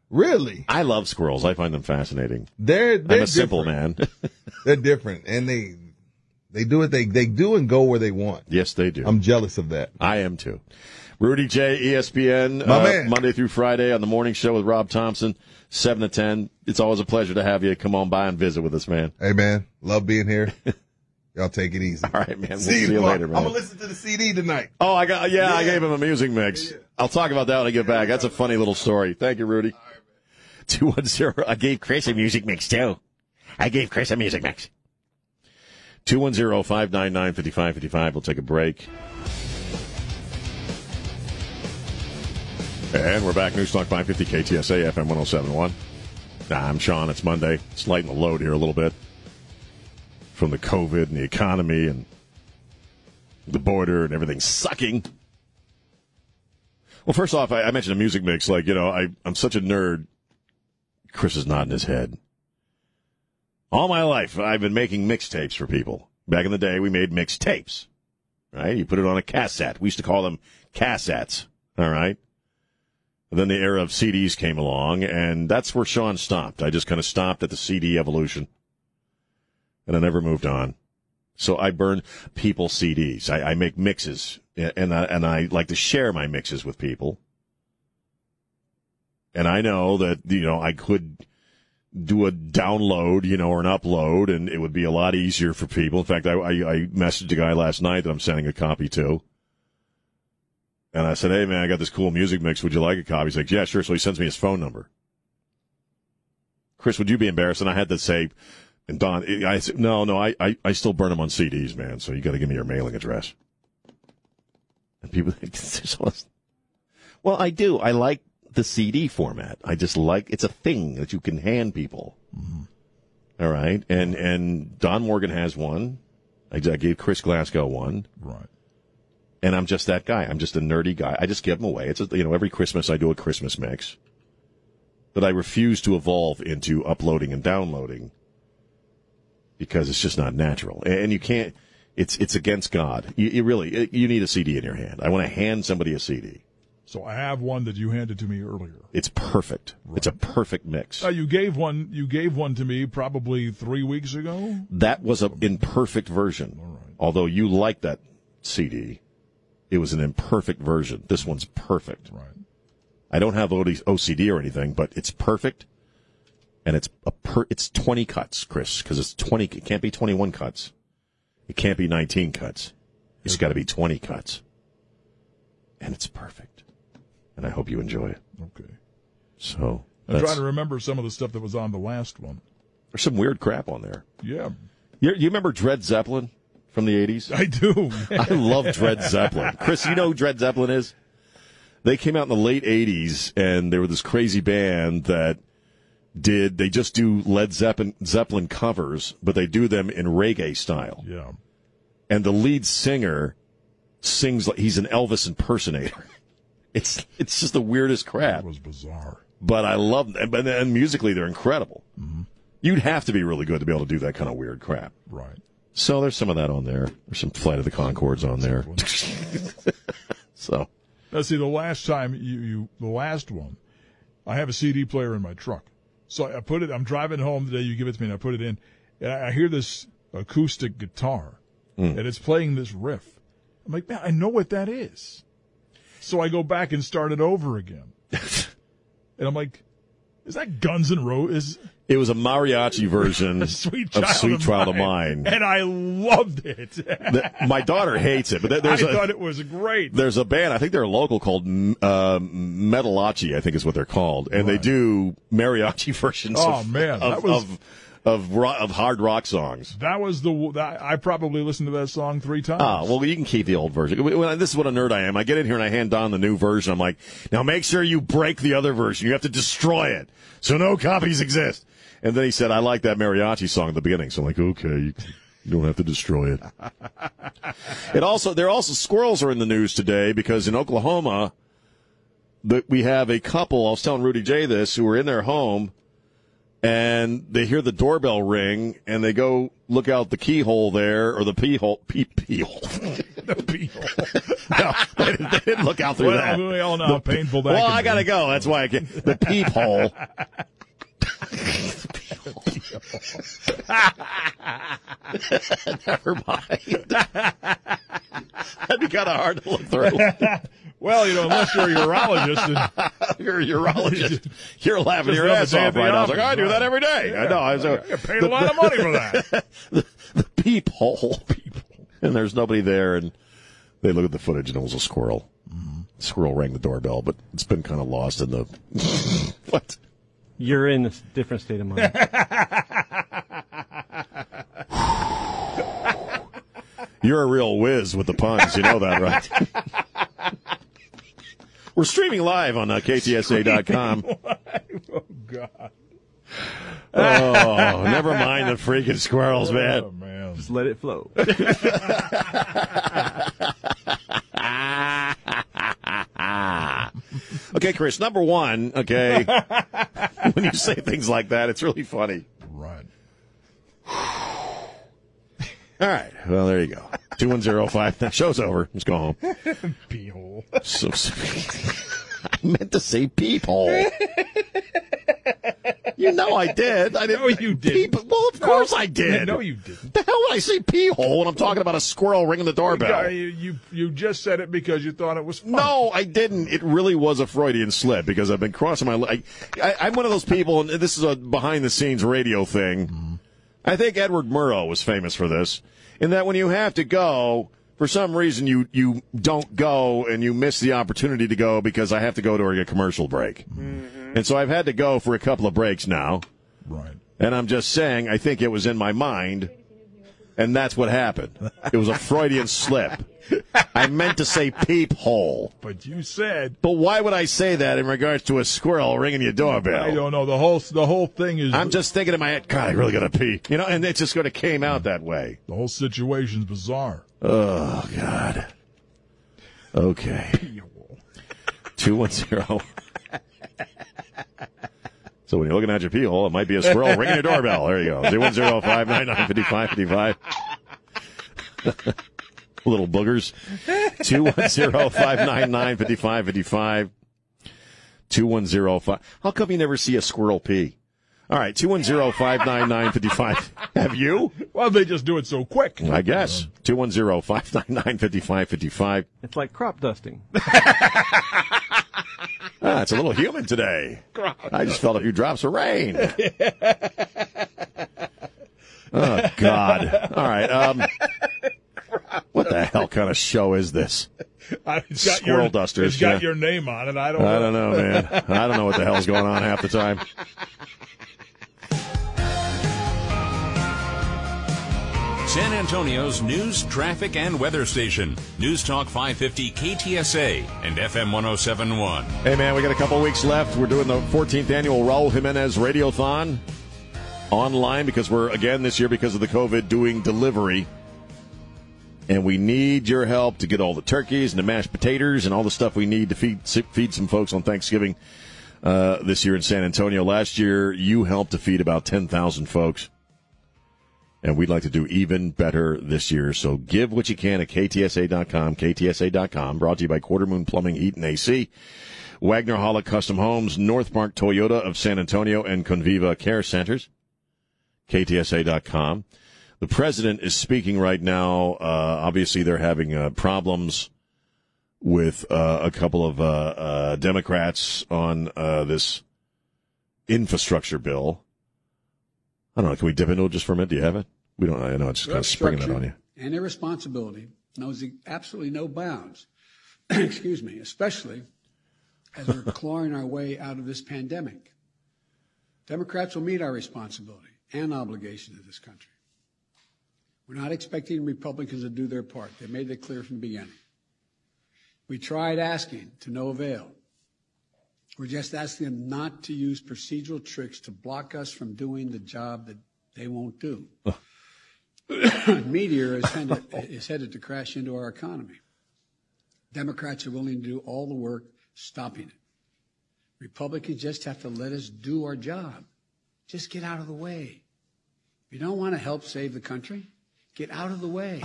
Really? I love squirrels. I find them fascinating. They're I'm a simple man. They're different, and they do what they do and go where they want. Yes, they do. I'm jealous of that. I am too. Rudy J, ESPN, Monday through Friday on the morning show with Rob Thompson, 7 to 10. It's always a pleasure to have you. Come on by and visit with us, man. Hey, man. Love being here. Y'all take it easy. All right, man. We'll see you later, man. I'm going to listen to the CD tonight. Oh, I gave him a music mix. Yeah. I'll talk about that when I get back. That's a funny little story. Thank you, Rudy. All right, man. 210. I gave Chris a music mix, too. 210-599-5555. We'll take a break. And we're back. News Talk 550 KTSA FM 107.1. I'm Sean. It's Monday. It's lighting the load here a little bit from the COVID and the economy and the border and everything sucking. Well, first off, I mentioned a music mix. Like, I'm such a nerd. Chris is nodding his head. All my life, I've been making mixtapes for people. Back in the day, we made mixtapes, right? You put it on a cassette. We used to call them cassettes, all right? And then the era of CDs came along, and that's where Sean stopped. I just kind of stopped at the CD evolution, and I never moved on. So I burn people CDs. I make mixes, and I like to share my mixes with people. And I know that, I could do a download, or an upload, and it would be a lot easier for people. In fact, I messaged a guy last night that I'm sending a copy to. And I said, hey, man, I got this cool music mix. Would you like a copy? He's like, yeah, sure. So he sends me his phone number. Chris, would you be embarrassed? And I had to say, and Don, I said, no, I still burn them on CDs, man. So you got to give me your mailing address. And people, well, I do. I like the CD format. I just like, it's a thing that you can hand people. Mm-hmm. All right. And Don Morgan has one. I gave Chris Glasgow one. Right. And I'm just that guy. I'm just a nerdy guy. I just give them away. It's every Christmas I do a Christmas mix that I refuse to evolve into uploading and downloading because it's just not natural. And you can't, it's against God. You need a CD in your hand. I want to hand somebody a CD. So I have one that you handed to me earlier. It's perfect. Right. It's a perfect mix. You gave one to me probably 3 weeks ago. That was an imperfect version. All right. Although you like that CD. It was an imperfect version. This one's perfect. Right. I don't have OCD or anything, but it's perfect, and it's 20 cuts, Chris, because it's 20. It can't be 21 cuts. It can't be 19 cuts. It's got to be 20 cuts, and it's perfect. And I hope you enjoy it. Okay. So I'm trying to remember some of the stuff that was on the last one. There's some weird crap on there. Yeah. You remember Dred Zeppelin from the 80s? I do. I love Dred Zeppelin. Chris, you know who Dred Zeppelin is? They came out in the late 80s, and they were this crazy band that they just do Led Zeppelin covers, but they do them in reggae style. Yeah. And the lead singer sings like he's an Elvis impersonator. It's just the weirdest crap. It was bizarre. But I love them. And musically, they're incredible. Mm-hmm. You'd have to be really good to be able to do that kind of weird crap. Right. So there's some of that on there. There's some Flight of the Conchords on there. So. Now, see, the last time, the last one, I have a CD player in my truck. So I put it, I'm driving home the day you give it to me, and I put it in. And I hear this acoustic guitar, and it's playing this riff. I'm like, man, I know what that is. So I go back and start it over again. And I'm like, is that Guns N' Roses? It was a mariachi version of Sweet Child of Mine. And I loved it. My daughter hates it. But I thought it was great. There's a band, I think they're local, called Metalachi, I think is what they're called. And They do mariachi versions of hard rock songs. That was I probably listened to that song 3 times. Ah, well, you can keep the old version. This is what a nerd I am. I get in here and I hand Don the new version. I'm like, now make sure you break the other version. You have to destroy it. So no copies exist. And then he said, I like that mariachi song at the beginning. So I'm like, okay, you don't have to destroy it. Squirrels are in the news today because in Oklahoma, we have a couple, I was telling Rudy J this, who were in their home, and they hear the doorbell ring, and they go look out the keyhole there, or the pee hole. The pee hole. No, they didn't look out through that. We all know how painful that is. Well, I got to go. That's why I can't. The peep hole. Never mind. That'd be kind of hard to look through. Well, unless you're a urologist. You're laughing your ass off right now. I was like, I do that every day. Yeah. I know. I paid a lot of money for that. The peephole. And there's nobody there, and they look at the footage, and it was a squirrel. Mm-hmm. The squirrel rang the doorbell, but it's been kind of lost in the... What? You're in a different state of mind. You're a real whiz with the puns. You know that, right? We're streaming live on KTSA.com. Oh, God. Oh, never mind the freaking squirrels, man. Oh, man. Just let it flow. Okay, Chris, number one, okay, when you say things like that, it's really funny. Right. All right. Well, there you go. 2105. That show's over. Let's go home. Peehole. So I meant to say peephole. You know I did. I didn't. No, you did. Well, of course I did. No, you didn't. The hell would I say peehole when I'm talking about a squirrel ringing the doorbell? You just said it because you thought it was funny. No, I didn't. It really was a Freudian slip because I've been crossing my leg. I'm one of those people, and this is a behind-the-scenes radio thing. Mm-hmm. I think Edward Murrow was famous for this, in that when you have to go, for some reason you don't go and you miss the opportunity to go because I have to go to a commercial break. Mm-hmm. And so I've had to go for a couple of breaks now. Right. And I'm just saying, I think it was in my mind, and that's what happened. It was a Freudian slip. I meant to say peephole. But you said... But why would I say that in regards to a squirrel ringing your doorbell? I don't know. The whole thing is... I'm just thinking in my head, God, I really got to pee. And it just sort of came out that way. The whole situation's bizarre. Oh, God. Okay. 210. So when you're looking at your pee hole, it might be a squirrel ringing your doorbell. There you go. 210-599-5555. Little boogers. 210-599-5555. 210-5. How come you never see a squirrel pee? All right, 210-599-55. Have you? Well, they just do it so quick. I guess. 210-599-5555. It's like crop dusting. Ah, it's a little humid today. Gross. I just felt a few drops of rain. Oh, God. All right. What the hell kind of show is this? Squirrel dusters. It's got your name on it. I don't know, man. I don't know what the hell's going on half the time. San Antonio's news, traffic, and weather station. News Talk 550 KTSA and FM 107.1. Hey, man, we got a couple weeks left. We're doing the 14th annual Raul Jimenez Radiothon online because we're, again, this year because of the COVID, doing delivery. And we need your help to get all the turkeys and the mashed potatoes and all the stuff we need to feed some folks on Thanksgiving this year in San Antonio. Last year, you helped to feed about 10,000 folks. And we'd like to do even better this year. So give what you can at KTSA.com, KTSA.com. Brought to you by Quarter Moon Plumbing, Heat, and AC. Wagner Hollick Custom Homes, North Park Toyota of San Antonio, and Conviva Care Centers. KTSA.com. The president is speaking right now. Obviously, they're having problems with a couple of Democrats on this infrastructure bill. I don't know. Can we dip into it just for a minute? Do you have it? We don't. I know it's just kind of springing it on you. And irresponsibility knows absolutely no bounds. Excuse me, especially as we're clawing our way out of this pandemic. Democrats will meet our responsibility and obligation to this country. We're not expecting Republicans to do their part. They made that clear from the beginning. We tried asking to no avail. We're just asking them not to use procedural tricks to block us from doing the job that they won't do. Meteor is headed to crash into our economy. Democrats are willing to do all the work stopping it. Republicans just have to let us do our job. Just get out of the way. If you don't want to help save the country, get out of the way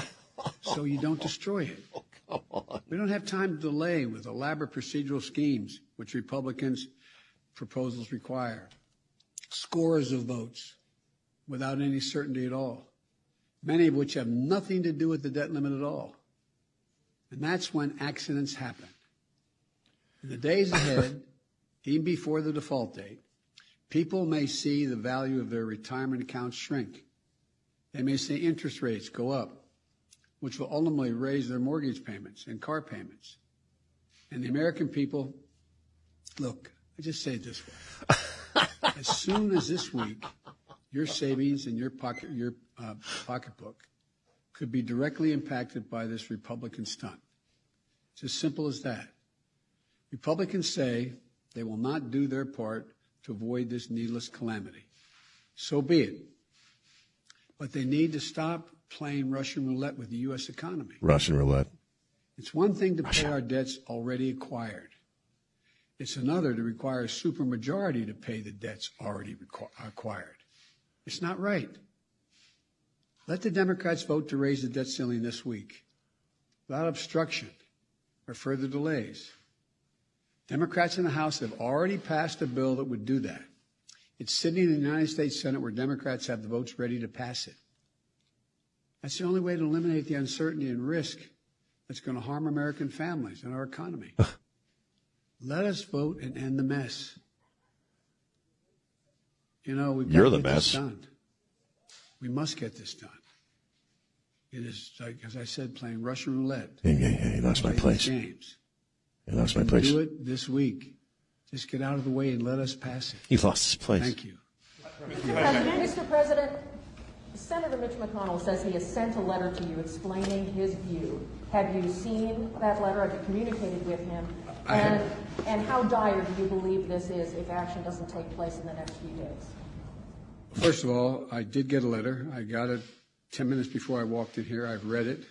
so you don't destroy it. Come on. We don't have time to delay with elaborate procedural schemes, which Republicans' proposals require. Scores of votes without any certainty at all, many of which have nothing to do with the debt limit at all. And that's when accidents happen. In the days ahead, even before the default date, people may see the value of their retirement accounts shrink. They may see interest rates go up, which will ultimately raise their mortgage payments and car payments. And the American people, look, I just say it this way. As soon as this week, your savings and your pocketbook could be directly impacted by this Republican stunt. It's as simple as that. Republicans say they will not do their part to avoid this needless calamity. So be it. But they need to stop playing Russian roulette with the U.S. economy. Russian roulette. It's one thing to pay our debts already acquired. It's another to require a supermajority to pay the debts already acquired. It's not right. Let the Democrats vote to raise the debt ceiling this week without obstruction or further delays. Democrats in the House have already passed a bill that would do that. It's sitting in the United States Senate where Democrats have the votes ready to pass it. That's the only way to eliminate the uncertainty and risk that's going to harm American families and our economy. Let us vote and end the mess. You know, we've got to get this done. We must get this done. It is, like, as I said, playing Russian roulette. Yeah, you lost my place. Games. You lost my place. Do it this week. Just get out of the way and let us pass it. He lost his place. Thank you. Mr. President. Senator Mitch McConnell says he has sent a letter to you explaining his view. Have you seen that letter? Have you communicated with him? And how dire do you believe this is if action doesn't take place in the next few days? First of all, I did get a letter. I got it 10 minutes before I walked in here. I've read it.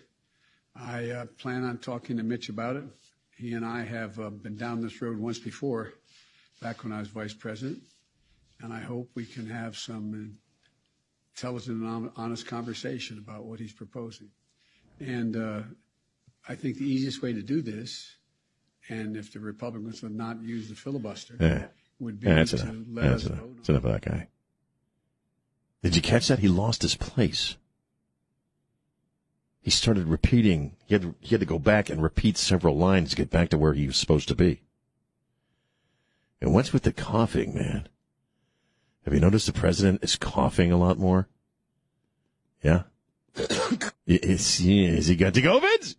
I plan on talking to Mitch about it. He and I have been down this road once before, back when I was vice president. And I hope we can have some intelligent and honest conversation about what he's proposing. And I think the easiest way to do this, and if the Republicans would not use the filibuster, would be to let us vote. That's enough of that guy. Did you catch that? He lost his place. He started repeating. He had to go back and repeat several lines to get back to where he was supposed to be. And what's with the coughing, man? Have you noticed the president is coughing a lot more? Yeah? Is he got the COVID?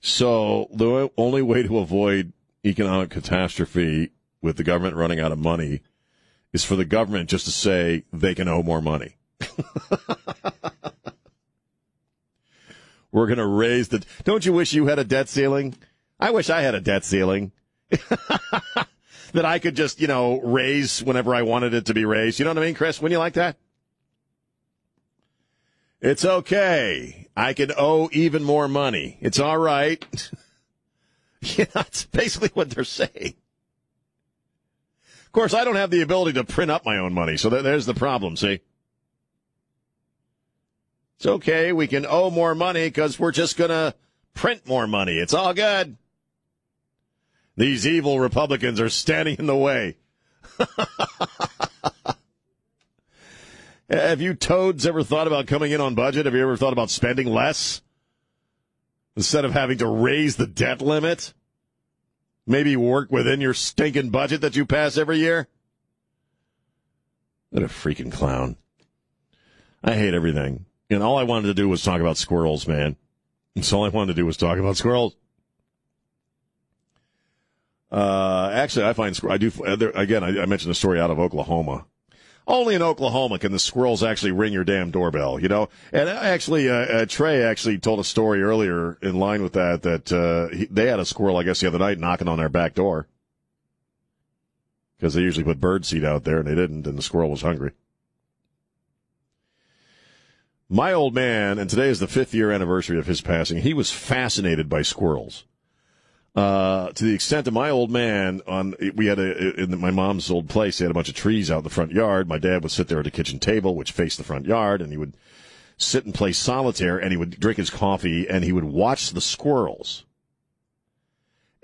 So the only way to avoid economic catastrophe with the government running out of money is for the government just to say they can owe more money. We're going to raise the... Don't you wish you had a debt ceiling? I wish I had a debt ceiling. That I could just, raise whenever I wanted it to be raised. You know what I mean, Chris? Wouldn't you like that? It's okay. I can owe even more money. It's all right. Yeah, that's basically what they're saying. Of course, I don't have the ability to print up my own money, so there's the problem, see? It's okay. We can owe more money because we're just going to print more money. It's all good. These evil Republicans are standing in the way. Have you toads ever thought about coming in on budget? Have you ever thought about spending less instead of having to raise the debt limit? Maybe work within your stinking budget that you pass every year? What a freaking clown. I hate everything. And all I wanted to do was talk about squirrels, man. That's all I wanted to do was talk about squirrels. Actually, I mentioned a story out of Oklahoma. Only in Oklahoma can the squirrels actually ring your damn doorbell, And actually, Trey actually told a story earlier in line with that they had a squirrel, I guess, the other night knocking on their back door. Because they usually put birdseed out there, and they didn't, and the squirrel was hungry. My old man, and today is the 5th-year anniversary of his passing, he was fascinated by squirrels. To the extent that my old man, in my mom's old place, they had a bunch of trees out in the front yard. My dad would sit there at the kitchen table, which faced the front yard, and he would sit and play solitaire, and he would drink his coffee, and he would watch the squirrels.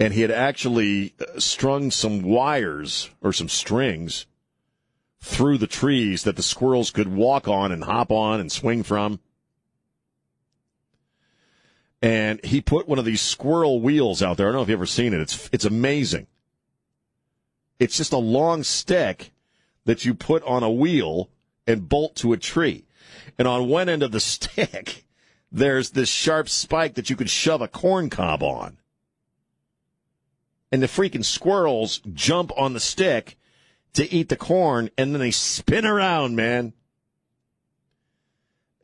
And he had actually strung some wires or some strings through the trees that the squirrels could walk on and hop on and swing from. And he put one of these squirrel wheels out there. I don't know if you've ever seen it. It's amazing. It's just a long stick that you put on a wheel and bolt to a tree. And on one end of the stick, there's this sharp spike that you could shove a corn cob on. And the freaking squirrels jump on the stick to eat the corn, and then they spin around, man.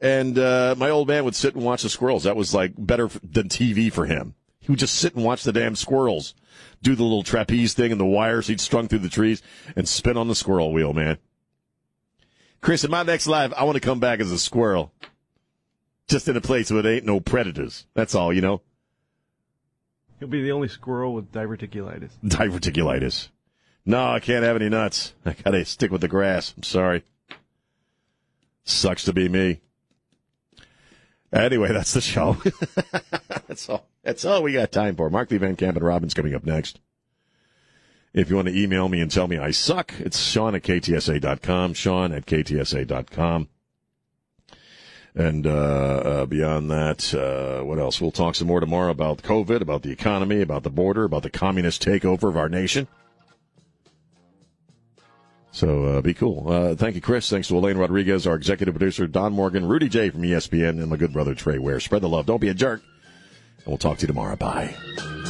And my old man would sit and watch the squirrels. That was, better than TV for him. He would just sit and watch the damn squirrels do the little trapeze thing and the wires he'd strung through the trees and spin on the squirrel wheel, man. Chris, in my next life, I want to come back as a squirrel. Just in a place where there ain't no predators. That's all, He'll be the only squirrel with diverticulitis. Diverticulitis. No, I can't have any nuts. I got to stick with the grass. I'm sorry. Sucks to be me. Anyway, that's the show. That's all we got time for. Mark Lee Van Camp and Robin's coming up next. If you want to email me and tell me I suck, it's Sean@KTSA.com. Sean@KTSA.com. And beyond that, what else? We'll talk some more tomorrow about COVID, about the economy, about the border, about the communist takeover of our nation. So be cool. Thank you, Chris. Thanks to Elaine Rodriguez, our executive producer, Don Morgan, Rudy J from ESPN, and my good brother, Trey Ware. Spread the love. Don't be a jerk. And we'll talk to you tomorrow. Bye.